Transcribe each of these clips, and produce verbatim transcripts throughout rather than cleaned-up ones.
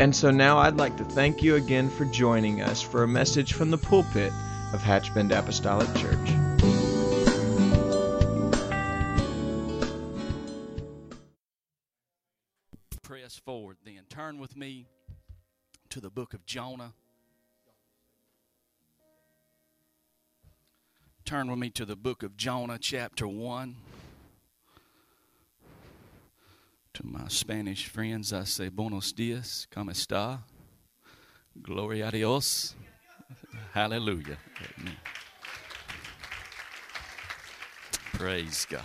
And so now I'd like to thank you again for joining us for a message from the pulpit of Hatchbend Apostolic Church. Press forward then. Turn with me to the book of Jonah. Turn with me to the book of Jonah, chapter one. To my Spanish friends, I say, buenos dias, ¿cómo está? Gloria a Dios. Hallelujah. Amen. Praise God.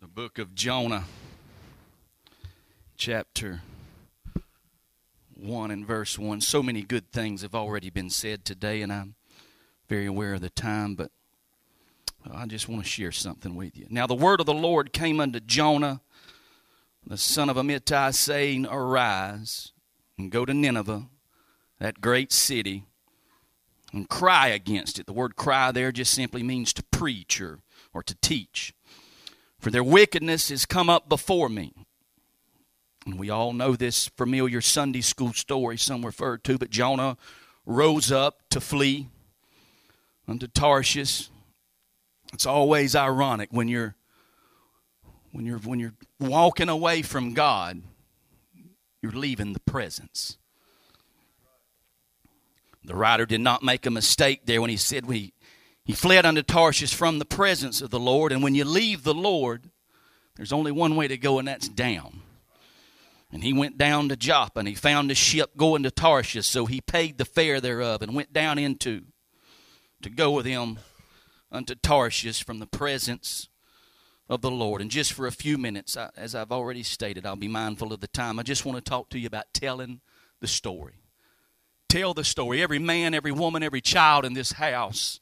The book of Jonah, chapter one and verse one. So many good things have already been said today, and I'm very aware of the time, but I just want to share something with you. Now the word of the Lord came unto Jonah, the son of Amittai, saying, Arise, and go to Nineveh, that great city, and cry against it. The word cry there just simply means to preach or, or to teach. For their wickedness is come up before me. And we all know this familiar Sunday school story some referred to, but Jonah rose up to flee unto Tarshish. It's always ironic when you're when you're when you're walking away from God, you're leaving the presence. The writer did not make a mistake there when he said we he fled unto Tarshish from the presence of the Lord, and when you leave the Lord, there's only one way to go, and that's down. And he went down to Joppa, and he found a ship going to Tarshish, so he paid the fare thereof and went down into to go with him unto Tarshish from the presence of the Lord. And just for a few minutes, I, as I've already stated, I'll be mindful of the time. I just want to talk to you about telling the story. Tell the story. Every man, every woman, every child in this house,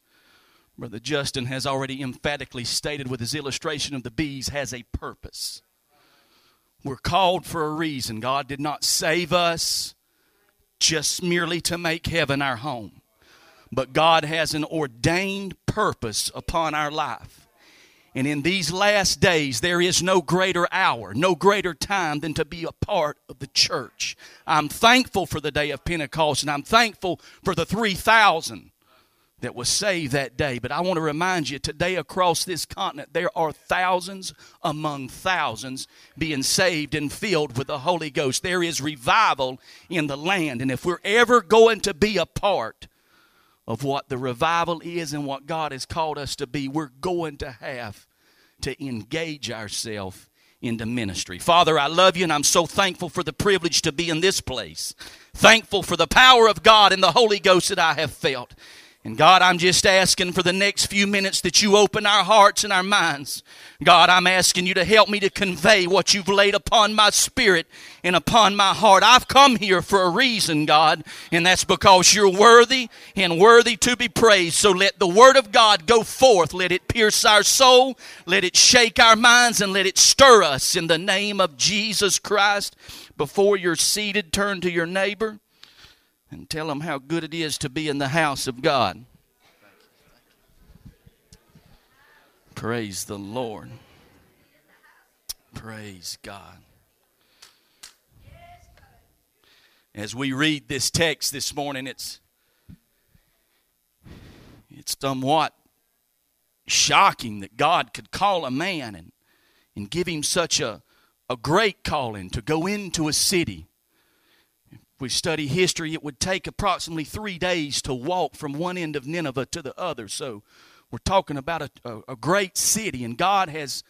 Brother Justin has already emphatically stated with his illustration of the bees, has a purpose. We're called for a reason. God did not save us just merely to make heaven our home. But God has an ordained purpose upon our life. And in these last days, there is no greater hour, no greater time than to be a part of the church. I'm thankful for the day of Pentecost, and I'm thankful for the three thousand that was saved that day. But I want to remind you, today across this continent, there are thousands among thousands being saved and filled with the Holy Ghost. There is revival in the land, and if we're ever going to be a part of what the revival is and what God has called us to be, we're going to have to engage ourselves into ministry. Father, I love you, and I'm so thankful for the privilege to be in this place. Thankful for the power of God and the Holy Ghost that I have felt. And God, I'm just asking for the next few minutes that you open our hearts and our minds. God, I'm asking you to help me to convey what you've laid upon my spirit and upon my heart. I've come here for a reason, God, and that's because you're worthy and worthy to be praised. So let the word of God go forth. Let it pierce our soul. Let it shake our minds, and let it stir us in the name of Jesus Christ. Before you're seated, turn to your neighbor and tell them how good it is to be in the house of God. Praise the Lord. Praise God. As we read this text this morning, it's it's somewhat shocking that God could call a man and, and give him such a, a great calling to go into a city. We study history, it would take approximately three days to walk from one end of Nineveh to the other. So we're talking about a, a, a great city, and God has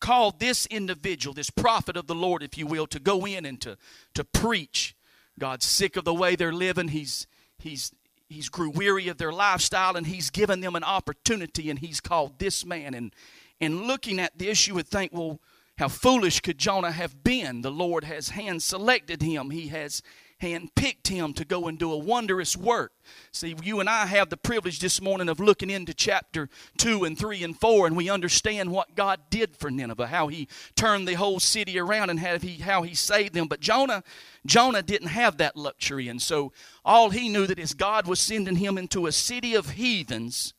called this individual, this prophet of the Lord, if you will, to go in and to, to preach. God's sick of the way they're living. He's he's he's grew weary of their lifestyle, and he's given them an opportunity, and he's called this man. And and looking at this, you would think, well, How foolish could Jonah have been? The Lord has hand-selected him. He has hand-picked him to go and do a wondrous work. See, you and I have the privilege this morning of looking into chapter two and three and four, and we understand what God did for Nineveh, how he turned the whole city around and how he, how he saved them. But Jonah, Jonah didn't have that luxury, and so all he knew that is God was sending him into a city of heathens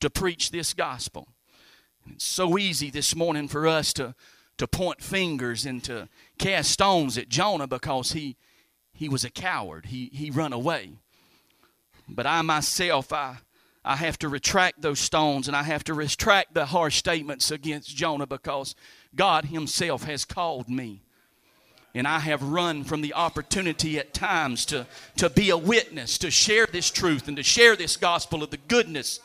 to preach this gospel. And it's so easy this morning for us to to point fingers and to cast stones at Jonah because he he was a coward. He he run away. But I myself, I, I have to retract those stones, and I have to retract the harsh statements against Jonah because God himself has called me. And I have run from the opportunity at times to, to be a witness, to share this truth and to share this gospel of the goodness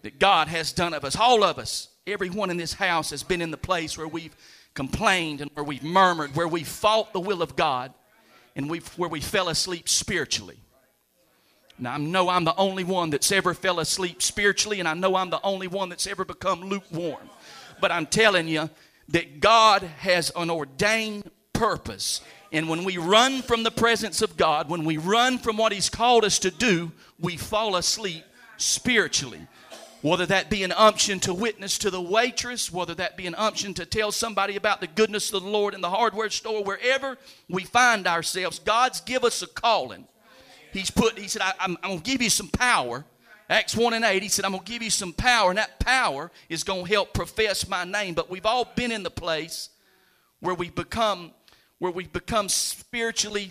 that God has done of us, all of us. Everyone in this house has been in the place where we've complained and where we've murmured, where we fought the will of God, and we've, where we fell asleep spiritually. Now, I know I'm the only one that's ever fell asleep spiritually, and I know I'm the only one that's ever become lukewarm. But I'm telling you that God has an ordained purpose. And when we run from the presence of God, when we run from what He's called us to do, we fall asleep spiritually. Whether that be an unction to witness to the waitress, whether that be an unction to tell somebody about the goodness of the Lord in the hardware store, wherever we find ourselves, God's give us a calling. He's put, he said, I, I'm, I'm going to give you some power. Acts one and eight, he said, I'm going to give you some power, and that power is going to help profess my name. But we've all been in the place where we become, where we become spiritually,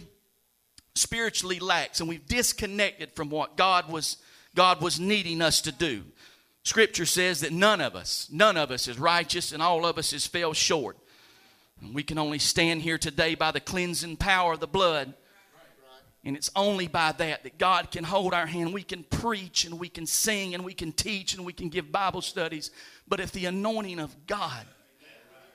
spiritually lax, and we've disconnected from what God was, God was needing us to do. Scripture says that none of us, none of us is righteous, and all of us is fell short. And we can only stand here today by the cleansing power of the blood. And it's only by that that God can hold our hand. We can preach and we can sing and we can teach and we can give Bible studies. But if the anointing of God,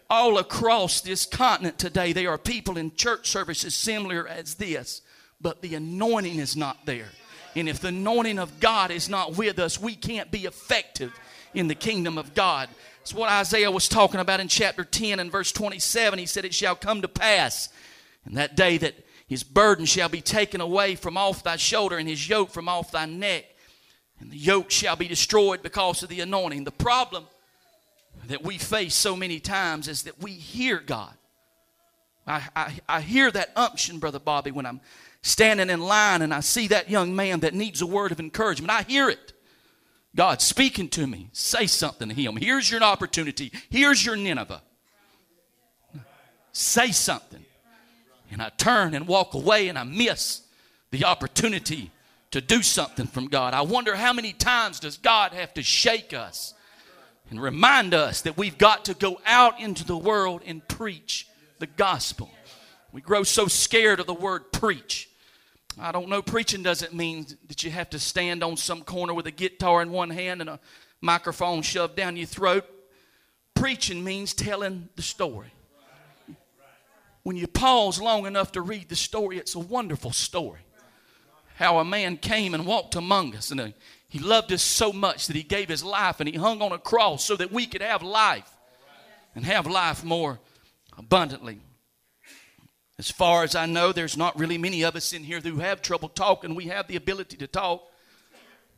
all across this continent today, there are people in church services similar as this, but the anointing is not there. And if the anointing of God is not with us, we can't be effective in the kingdom of God. It's what Isaiah was talking about in chapter ten and verse twenty-seven. He said, it shall come to pass in that day that his burden shall be taken away from off thy shoulder and his yoke from off thy neck. And the yoke shall be destroyed because of the anointing. The problem that we face so many times is that we hear God. I, I, I hear that unction, Brother Bobby, when I'm standing in line and I see that young man that needs a word of encouragement. I hear it. God speaking to me. Say something to him. Here's your opportunity. Here's your Nineveh. Say something. And I turn and walk away and I miss the opportunity to do something from God. I wonder how many times does God have to shake us and remind us that we've got to go out into the world and preach the gospel. We grow so scared of the word preach. I don't know, preaching doesn't mean that you have to stand on some corner with a guitar in one hand and a microphone shoved down your throat. Preaching means telling the story. When you pause long enough to read the story, it's a wonderful story. How a man came and walked among us, and he loved us so much that he gave his life and he hung on a cross so that we could have life and have life more abundantly. As far as I know, there's not really many of us in here who have trouble talking. We have the ability to talk.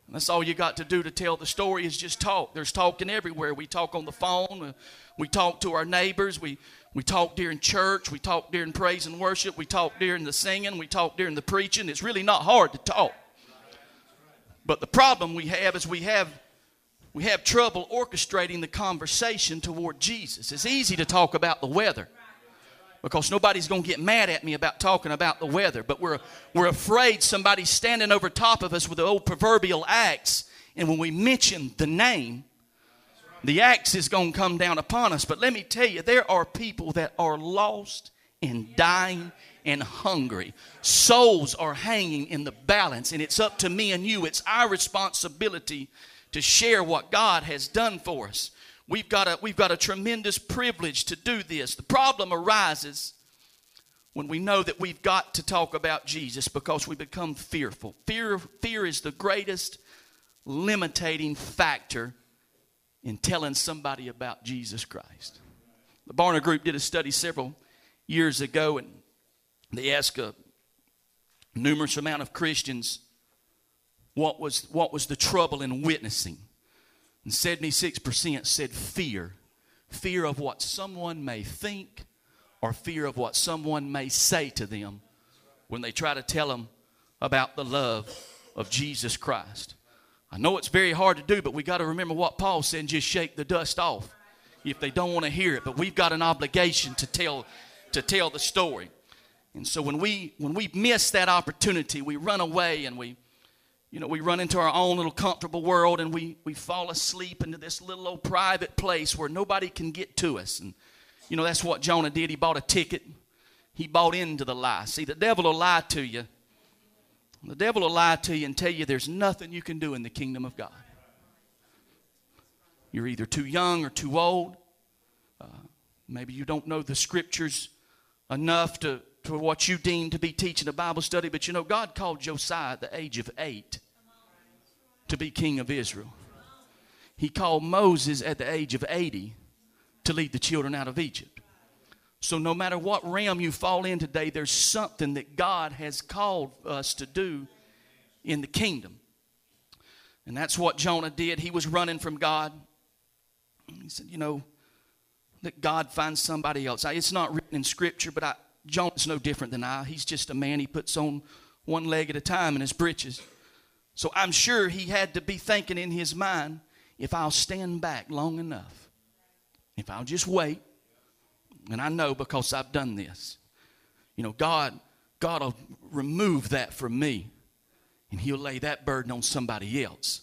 And that's all you got to do to tell the story is just talk. There's talking everywhere. We talk on the phone. We talk to our neighbors. We we talk during church. We talk during praise and worship. We talk during the singing. We talk during the preaching. It's really not hard to talk. But the problem we have is we have we have trouble orchestrating the conversation toward Jesus. It's easy to talk about the weather, because nobody's going to get mad at me about talking about the weather. But we're we're afraid somebody's standing over top of us with the old proverbial axe. And when we mention the name, the axe is going to come down upon us. But let me tell you, there are people that are lost and dying and hungry. Souls are hanging in the balance. And it's up to me and you. It's our responsibility to share what God has done for us. We've got a, we've got a tremendous privilege to do this. The problem arises when we know that we've got to talk about Jesus because we become fearful. Fear, fear is the greatest limiting factor in telling somebody about Jesus Christ. The Barna Group did a study several years ago, and they asked a numerous amount of Christians what was what was the trouble in witnessing. And seventy-six percent said fear. Fear of what someone may think, or fear of what someone may say to them when they try to tell them about the love of Jesus Christ. I know it's very hard to do, but we got to remember what Paul said and just shake the dust off if they don't want to hear it. But we've got an obligation to tell to tell the story. And so when we when we miss that opportunity, we run away and we you know we run into our own little comfortable world, and we we fall asleep into this little old private place where nobody can get to us. And you know that's what Jonah did. He bought a ticket. He bought into the lie. See, the devil will lie to you. The devil will lie to you and tell you there's nothing you can do in the kingdom of God. You're either too young or too old. Uh, maybe you don't know the scriptures enough to, to what you deem to be teaching a Bible study. But you know, God called Josiah at the age of eight to be king of Israel. He called Moses at the age of eighty to lead the children out of Egypt. So no matter what realm you fall in today, there's something that God has called us to do in the kingdom. And that's what Jonah did. He was running from God. He said, you know, let God find somebody else. It's not written in Scripture, but I, Jonah's no different than I. He's just a man. He puts on one leg at a time in his britches. So I'm sure he had to be thinking in his mind, if I'll stand back long enough, if I'll just wait, and I know because I've done this, you know, God, God will remove that from me, and he'll lay that burden on somebody else,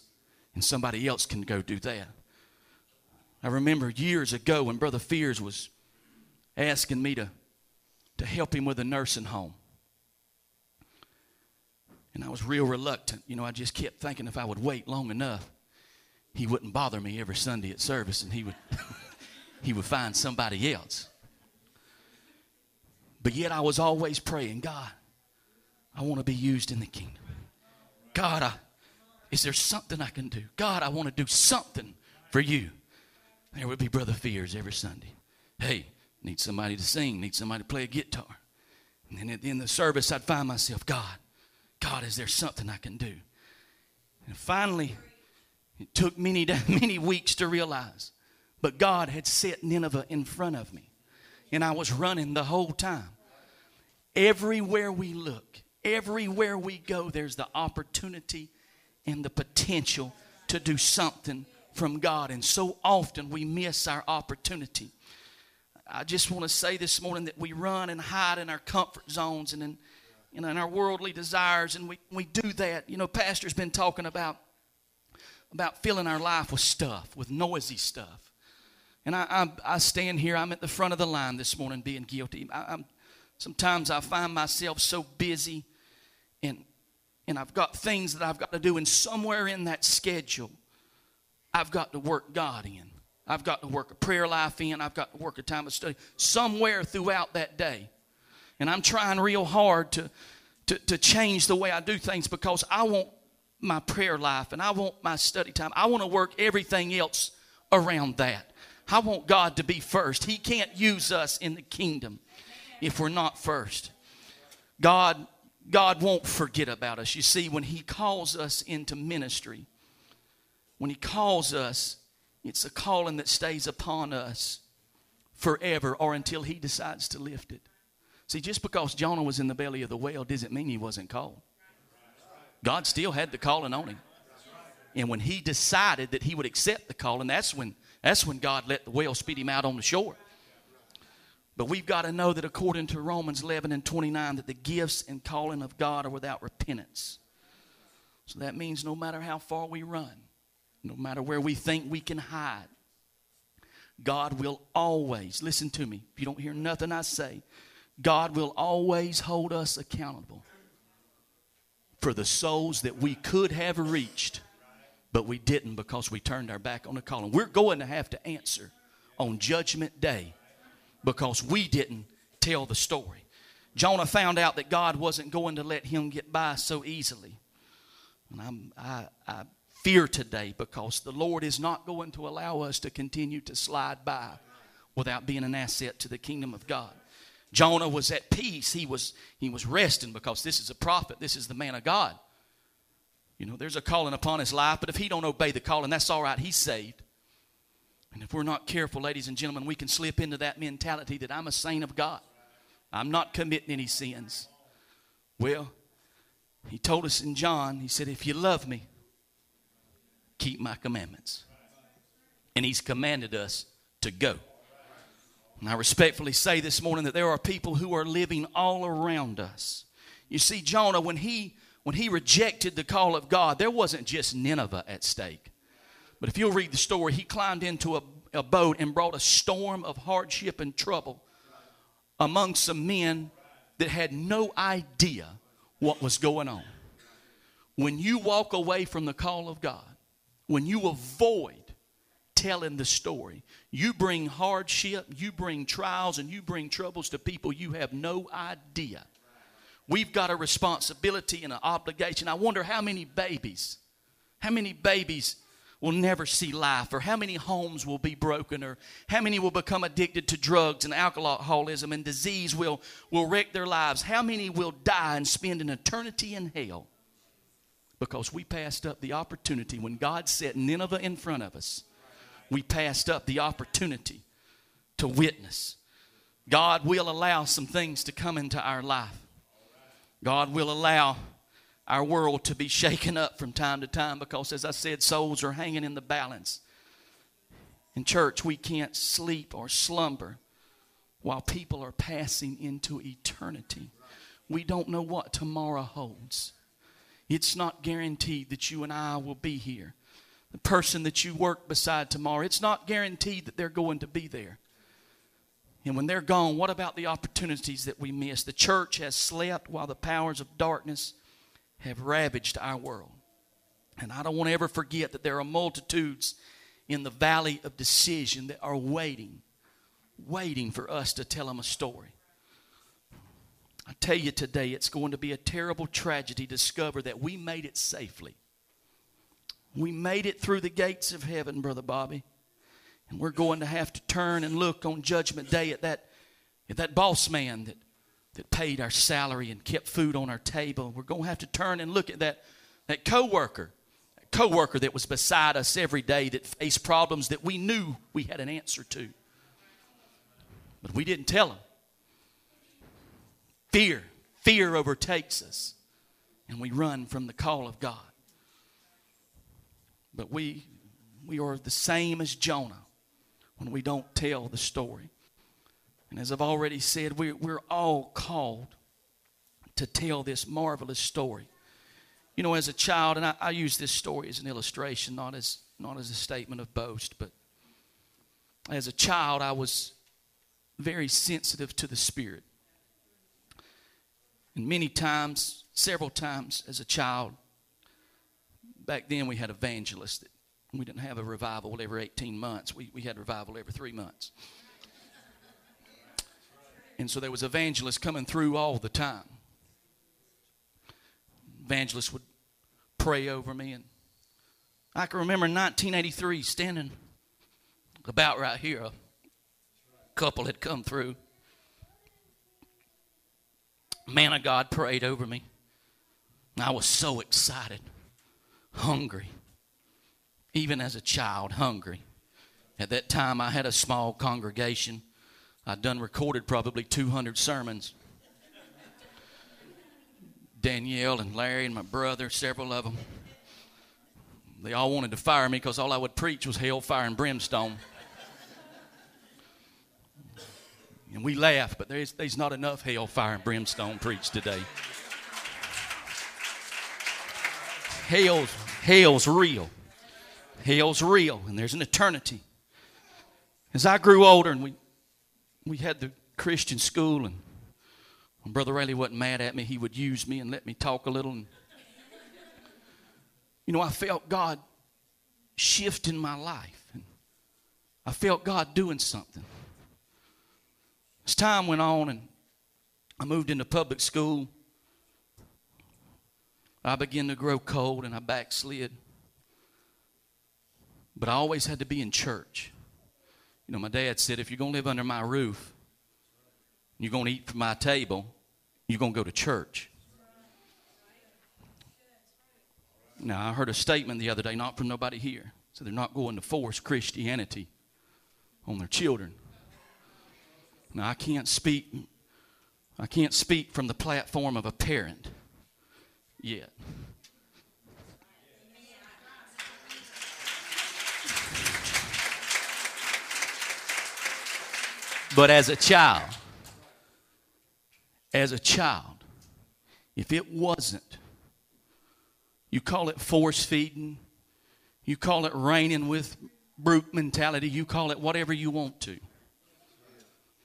and somebody else can go do that. I remember years ago when Brother Fears was asking me to, to help him with a nursing home. And I was real reluctant. You know, I just kept thinking if I would wait long enough, he wouldn't bother me every Sunday at service, and he would, he would find somebody else. But yet I was always praying, God, I want to be used in the kingdom. God, I, is there something I can do? God, I want to do something for you. There would be Brother Fears every Sunday. Hey, need somebody to sing, need somebody to play a guitar. And then at the end of the service, I'd find myself, God, God, is there something I can do? And finally, it took many, many weeks to realize, but God had set Nineveh in front of me, and I was running the whole time. Everywhere we look, everywhere we go, there's the opportunity and the potential to do something from God. And so often we miss our opportunity. I just want to say this morning that we run and hide in our comfort zones and in, you know, in our worldly desires. And we, we do that. You know, Pastor's been talking about, about filling our life with stuff, with noisy stuff. And I, I, I stand here, I'm at the front of the line this morning being guilty. I, I'm, sometimes I find myself so busy, and, and I've got things that I've got to do, and somewhere in that schedule, I've got to work God in. I've got to work a prayer life in. I've got to work a time of study somewhere throughout that day. And I'm trying real hard to, to, to change the way I do things, because I want my prayer life and I want my study time. I want to work everything else around that. I want God to be first. He can't use us in the kingdom if we're not first. God, God won't forget about us. You see, when he calls us into ministry, when he calls us, it's a calling that stays upon us forever or until he decides to lift it. See, just because Jonah was in the belly of the whale doesn't mean he wasn't called. God still had the calling on him. And when he decided that he would accept the calling, that's when That's when God let the whale spit him out on the shore. But we've got to know that according to Romans eleven and twenty-nine, that the gifts and calling of God are without repentance. So that means no matter how far we run, no matter where we think we can hide, God will always, listen to me, if you don't hear nothing I say, God will always hold us accountable for the souls that we could have reached, but we didn't because we turned our back on the calling. We're going to have to answer on Judgment Day because we didn't tell the story. Jonah found out that God wasn't going to let him get by so easily. And I'm, I, I fear today because the Lord is not going to allow us to continue to slide by without being an asset to the kingdom of God. Jonah was at peace. He was, he was resting because this is a prophet. This is the man of God. You know, there's a calling upon his life, but if he don't obey the calling, that's all right. He's saved. And if we're not careful, ladies and gentlemen, we can slip into that mentality that I'm a saint of God. I'm not committing any sins. Well, he told us in John, he said, if you love me, keep my commandments. And he's commanded us to go. And I respectfully say this morning that there are people who are living all around us. You see, Jonah, when he when he rejected the call of God, there wasn't just Nineveh at stake. But if you'll read the story, he climbed into a, a boat and brought a storm of hardship and trouble among some men that had no idea what was going on. When you walk away from the call of God, when you avoid telling the story, you bring hardship, you bring trials, and you bring troubles to people you have no idea. We've got a responsibility and an obligation. I wonder how many babies, how many babies will never see life, or how many homes will be broken, or how many will become addicted to drugs and alcoholism, and disease will, will wreck their lives. How many will die and spend an eternity in hell because we passed up the opportunity when God set Nineveh in front of us. We passed up the opportunity to witness. God will allow some things to come into our life. God will allow our world to be shaken up from time to time because, as I said, souls are hanging in the balance. In church, we can't sleep or slumber while people are passing into eternity. We don't know what tomorrow holds. It's not guaranteed that you and I will be here. The person that you work beside tomorrow, it's not guaranteed that they're going to be there. And when they're gone, what about the opportunities that we miss? The church has slept while the powers of darkness have ravaged our world. And I don't want to ever forget that there are multitudes in the valley of decision that are waiting, waiting for us to tell them a story. I tell you today, it's going to be a terrible tragedy to discover that we made it safely. We made it through the gates of heaven, Brother Bobby. And we're going to have to turn and look on Judgment Day at that, at that boss man that that paid our salary and kept food on our table. We're going to have to turn and look at that, that co-worker, that co-worker that was beside us every day that faced problems that we knew we had an answer to. But we didn't tell him. Fear, fear overtakes us, and we run from the call of God. But we, we are the same as Jonah when we don't tell the story. And as I've already said, we're, we're all called to tell this marvelous story. You know, as a child, and I, I use this story as an illustration, not as not as a statement of boast, but as a child, I was very sensitive to the Spirit. And many times, several times as a child, back then we had evangelists. That we didn't have a revival every eighteen months. We, we had revival every three months. And so there was evangelists coming through all the time. Evangelists would pray over me. And I can remember in nineteen eighty-three standing about right here. A couple had come through. Man of God prayed over me. And I was so excited, hungry. Even as a child, hungry. At that time, I had a small congregation. I'd done recorded probably two hundred sermons. Danielle and Larry and my brother, several of them. They all wanted to fire me because all I would preach was hell, fire, and brimstone. And we laugh, but there's, there's not enough hell, fire, and brimstone preached today. Hell's, hell's real. Hell's real, and there's an eternity. As I grew older and we... We had the Christian school, and when Brother Riley wasn't mad at me, he would use me and let me talk a little. And, you know, I felt God shift in my life. And I felt God doing something. As time went on and I moved into public school, I began to grow cold and I backslid. But I always had to be in church. You know, my dad said, if you're going to live under my roof, you're going to eat from my table, you're going to go to church. Now, I heard a statement the other day, not from nobody here. So they're not going to force Christianity on their children. Now, I can't speak. I can't speak from the platform of a parent yet. But as a child, as a child, if it wasn't, you call it force feeding, you call it reigning with brute mentality, you call it whatever you want to.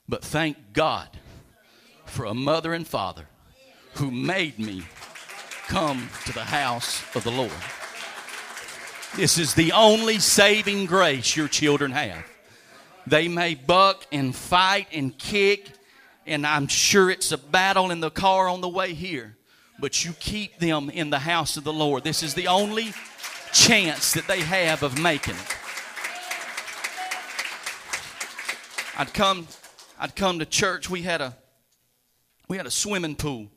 But thank God for a mother and father who made me come to the house of the Lord. This is the only saving grace your children have. They may buck and fight and kick, and I'm sure it's a battle in the car on the way here, but you keep them in the house of the Lord. This is the only chance that they have of making it. I'd come, I'd come to church. We had a, we had a swimming pool.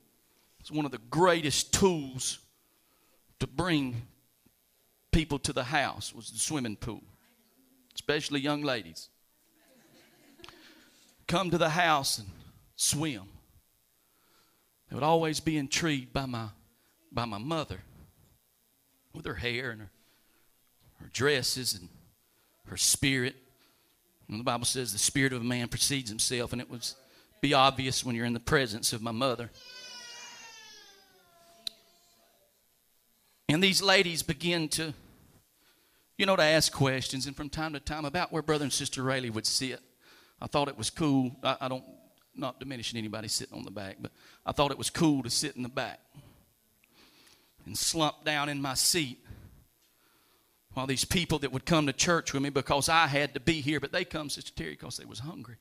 It's one of the greatest tools to bring people to the house was the swimming pool, especially young ladies. Come to the house and swim. They would always be intrigued by my by my mother with her hair and her, her dresses and her spirit. And the Bible says the spirit of a man precedes himself, and it would be obvious when you're in the presence of my mother. And these ladies begin to, you know, to ask questions, and from time to time about where Brother and Sister Riley would sit. I thought it was cool. I, I don't, not diminishing anybody sitting on the back, but I thought it was cool to sit in the back and slump down in my seat while these people that would come to church with me because I had to be here, but they come, Sister Terry, because they was hungry.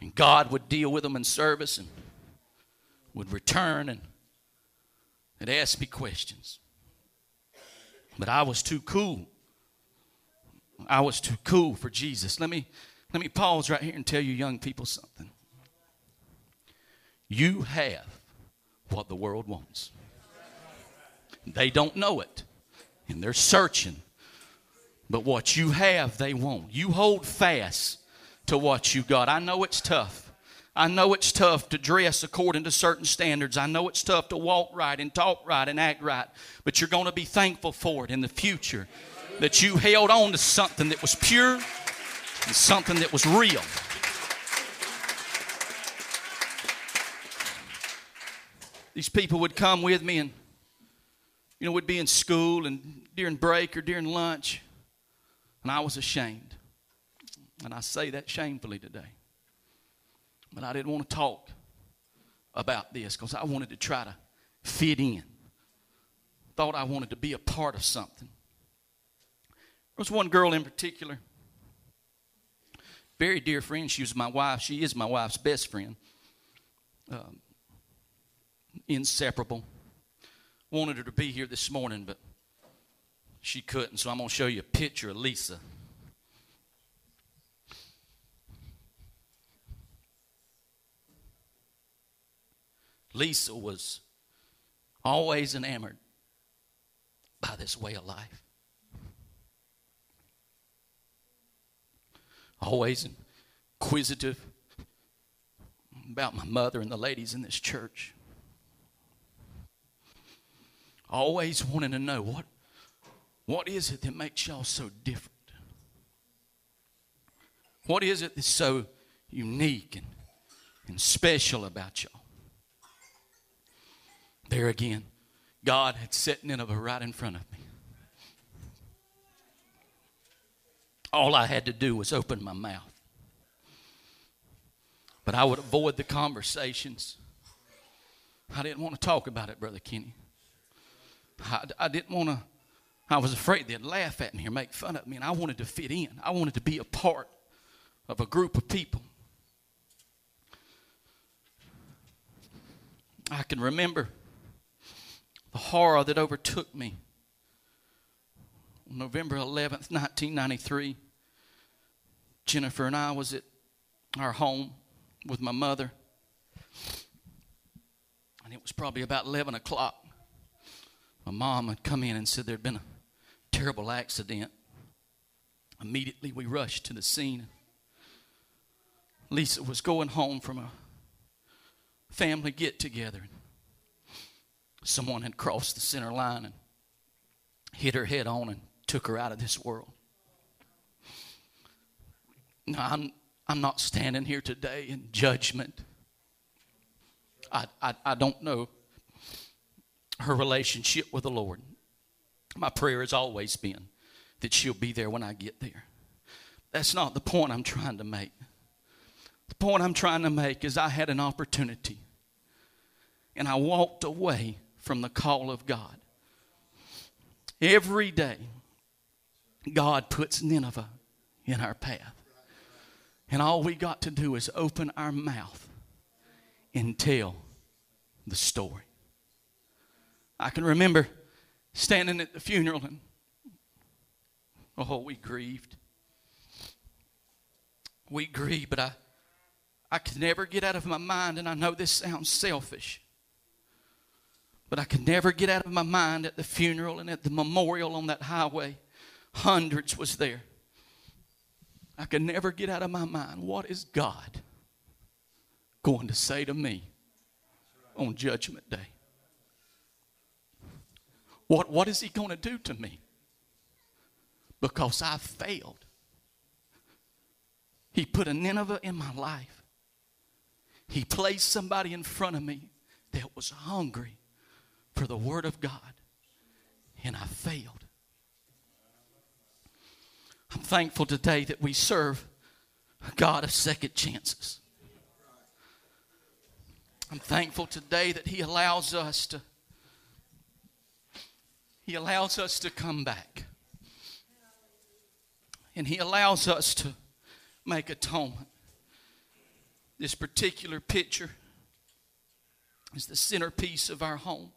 And God would deal with them in service and would return and they'd ask me questions. But I was too cool. I was too cool for Jesus. Let me let me pause right here and tell you young people something. You have what the world wants. They don't know it, and they're searching. But what you have, they want. You hold fast to what you got. I know it's tough. I know it's tough to dress according to certain standards. I know it's tough to walk right and talk right and act right. But you're going to be thankful for it in the future. That you held on to something that was pure and something that was real. These people would come with me and, you know, we'd be in school and during break or during lunch, and I was ashamed. And I say that shamefully today. But I didn't want to talk about this because I wanted to try to fit in. Thought I wanted to be a part of something. There was one girl in particular, very dear friend. She was my wife. She is my wife's best friend. Um, inseparable. Wanted her to be here this morning, but she couldn't. So I'm going to show you a picture of Lisa. Lisa was always enamored by this way of life. Always inquisitive about my mother and the ladies in this church. Always wanting to know, what, what is it that makes y'all so different? What is it that's so unique and, and special about y'all? There again, God had set Nineveh right in front of me. All I had to do was open my mouth. But I would avoid the conversations. I didn't want to talk about it, Brother Kenny. I, I didn't want to, I was afraid they'd laugh at me or make fun of me, and I wanted to fit in. I wanted to be a part of a group of people. I can remember the horror that overtook me November eleventh, nineteen ninety-three, Jennifer and I was at our home with my mother, and it was probably about eleven o'clock. My mom had come in and said there'd been a terrible accident. Immediately we rushed to the scene. Lisa was going home from a family get-together. Someone had crossed the center line and hit her head on and took her out of this world. Now, I'm I'm not standing here today in judgment. I, I, I don't know her relationship with the Lord. My prayer has always been that she'll be there when I get there. That's not the point I'm trying to make. The point I'm trying to make is I had an opportunity, and I walked away from the call of God. Every day, God puts Nineveh in our path. And all we got to do is open our mouth and tell the story. I can remember standing at the funeral and, oh, we grieved. We grieved, but I, I could never get out of my mind, and I know this sounds selfish, but I could never get out of my mind at the funeral and at the memorial on that highway. Hundreds was there. I could never get out of my mind, what is God going to say to me on Judgment Day? What, what is he going to do to me? Because I failed. He put a Nineveh in my life. He placed somebody in front of me that was hungry for the Word of God, and I failed. I'm thankful today that we serve a God of second chances. I'm thankful today that He allows us to He allows us to come back. And He allows us to make atonement. This particular picture is the centerpiece of our home,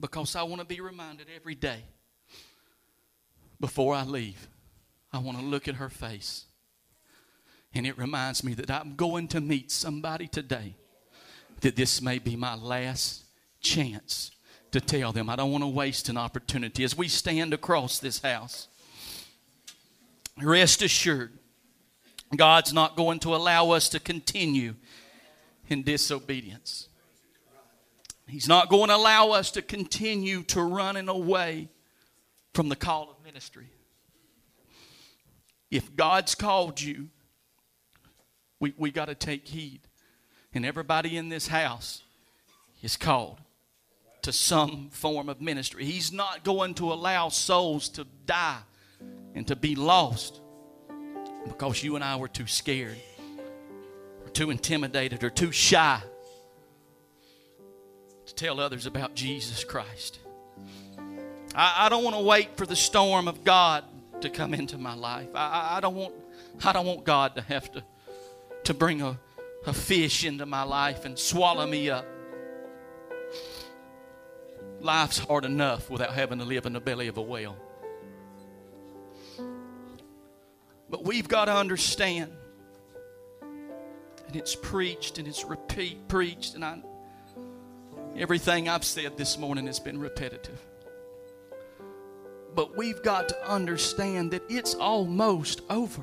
because I want to be reminded every day before I leave, I want to look at her face. And it reminds me that I'm going to meet somebody today, that this may be my last chance to tell them. I don't want to waste an opportunity. As we stand across this house, rest assured, God's not going to allow us to continue in disobedience. He's not going to allow us to continue to running away from the call of ministry. If God's called you, we, we got to take heed. And everybody in this house is called to some form of ministry. He's not going to allow souls to die and to be lost because you and I were too scared, or too intimidated, or too shy to tell others about Jesus Christ. I, I don't want to wait for the storm of God to come into my life. I, I don't want I don't want God to have to, to bring a, a fish into my life and swallow me up. Life's hard enough without having to live in the belly of a whale. But we've got to understand, and it's preached and it's repeat preached, and I everything I've said this morning has been repetitive. But we've got to understand that it's almost over.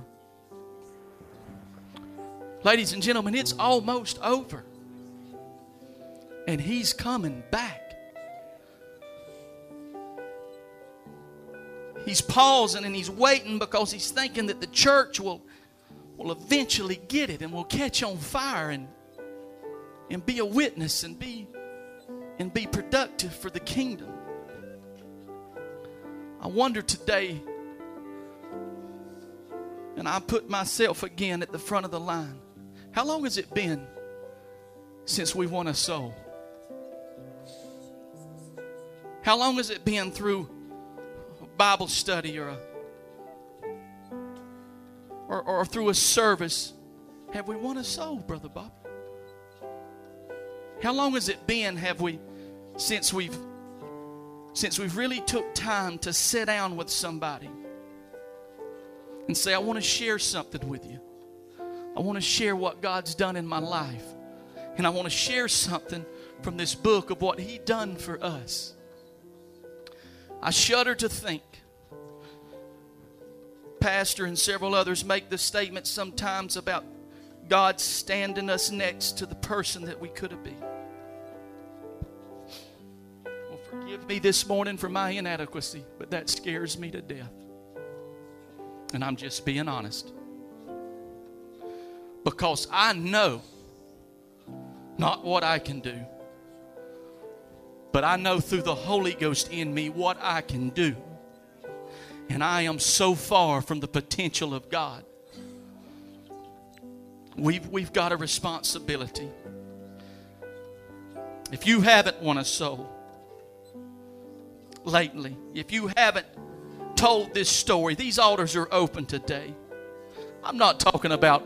Ladies and gentlemen, it's almost over. And He's coming back. He's pausing and He's waiting because He's thinking that the church will, will eventually get it and will catch on fire and, and be a witness and be, and be productive for the kingdom. I wonder today, and I put myself again at the front of the line, how long has it been since we won a soul? How long has it been through a Bible study or, a, or, or through a service? Have we won a soul, Brother Bob? How long has it been have we since we've since we've really took time to sit down with somebody and say, I want to share something with you. I want to share what God's done in my life. And I want to share something from this book of what He done for us. I shudder to think, Pastor and several others make the statement sometimes about God standing us next to the person that we could have been. Well, forgive me this morning for my inadequacy, but that scares me to death. And I'm just being honest. Because I know not what I can do, but I know through the Holy Ghost in me what I can do. And I am so far from the potential of God. We've, we've got a responsibility. If you haven't won a soul lately, if you haven't told this story, these altars are open today. I'm not talking about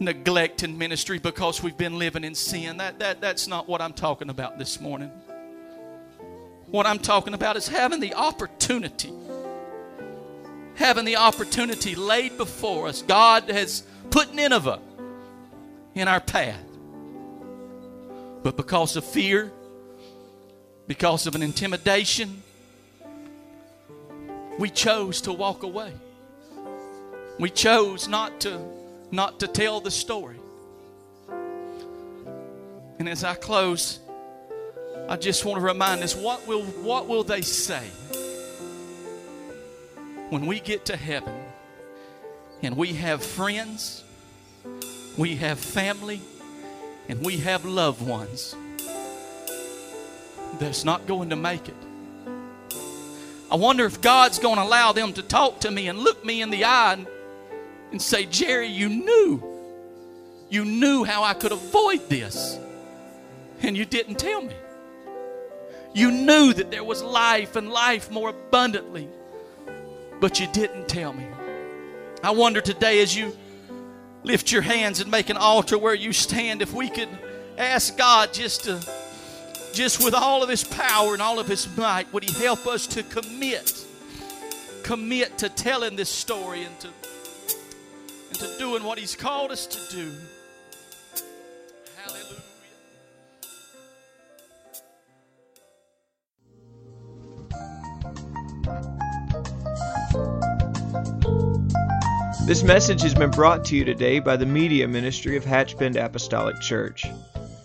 neglecting ministry because we've been living in sin. That, that, that's not what I'm talking about this morning. What I'm talking about is having the opportunity. Having the opportunity laid before us. God has put Nineveh in our path. But because of fear, because of an intimidation, we chose to walk away. We chose not to not to tell the story. And as I close, I just want to remind us, what will what will they say? When we get to heaven and we have friends, we have family, and we have loved ones that's not going to make it. I wonder if God's going to allow them to talk to me and look me in the eye and, and say, Jerry, you knew. You knew how I could avoid this, and you didn't tell me. You knew that there was life and life more abundantly, but you didn't tell me. I wonder today, as you lift your hands and make an altar where you stand, if we could ask God just to, just with all of His power and all of His might, would He help us to commit, commit to telling this story and to, and to doing what He's called us to do. Hallelujah. This message has been brought to you today by the media ministry of Hatchbend Apostolic Church.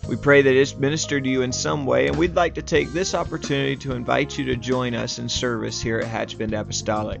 We pray that it's ministered to you in some way, and we'd like to take this opportunity to invite you to join us in service here at Hatchbend Apostolic.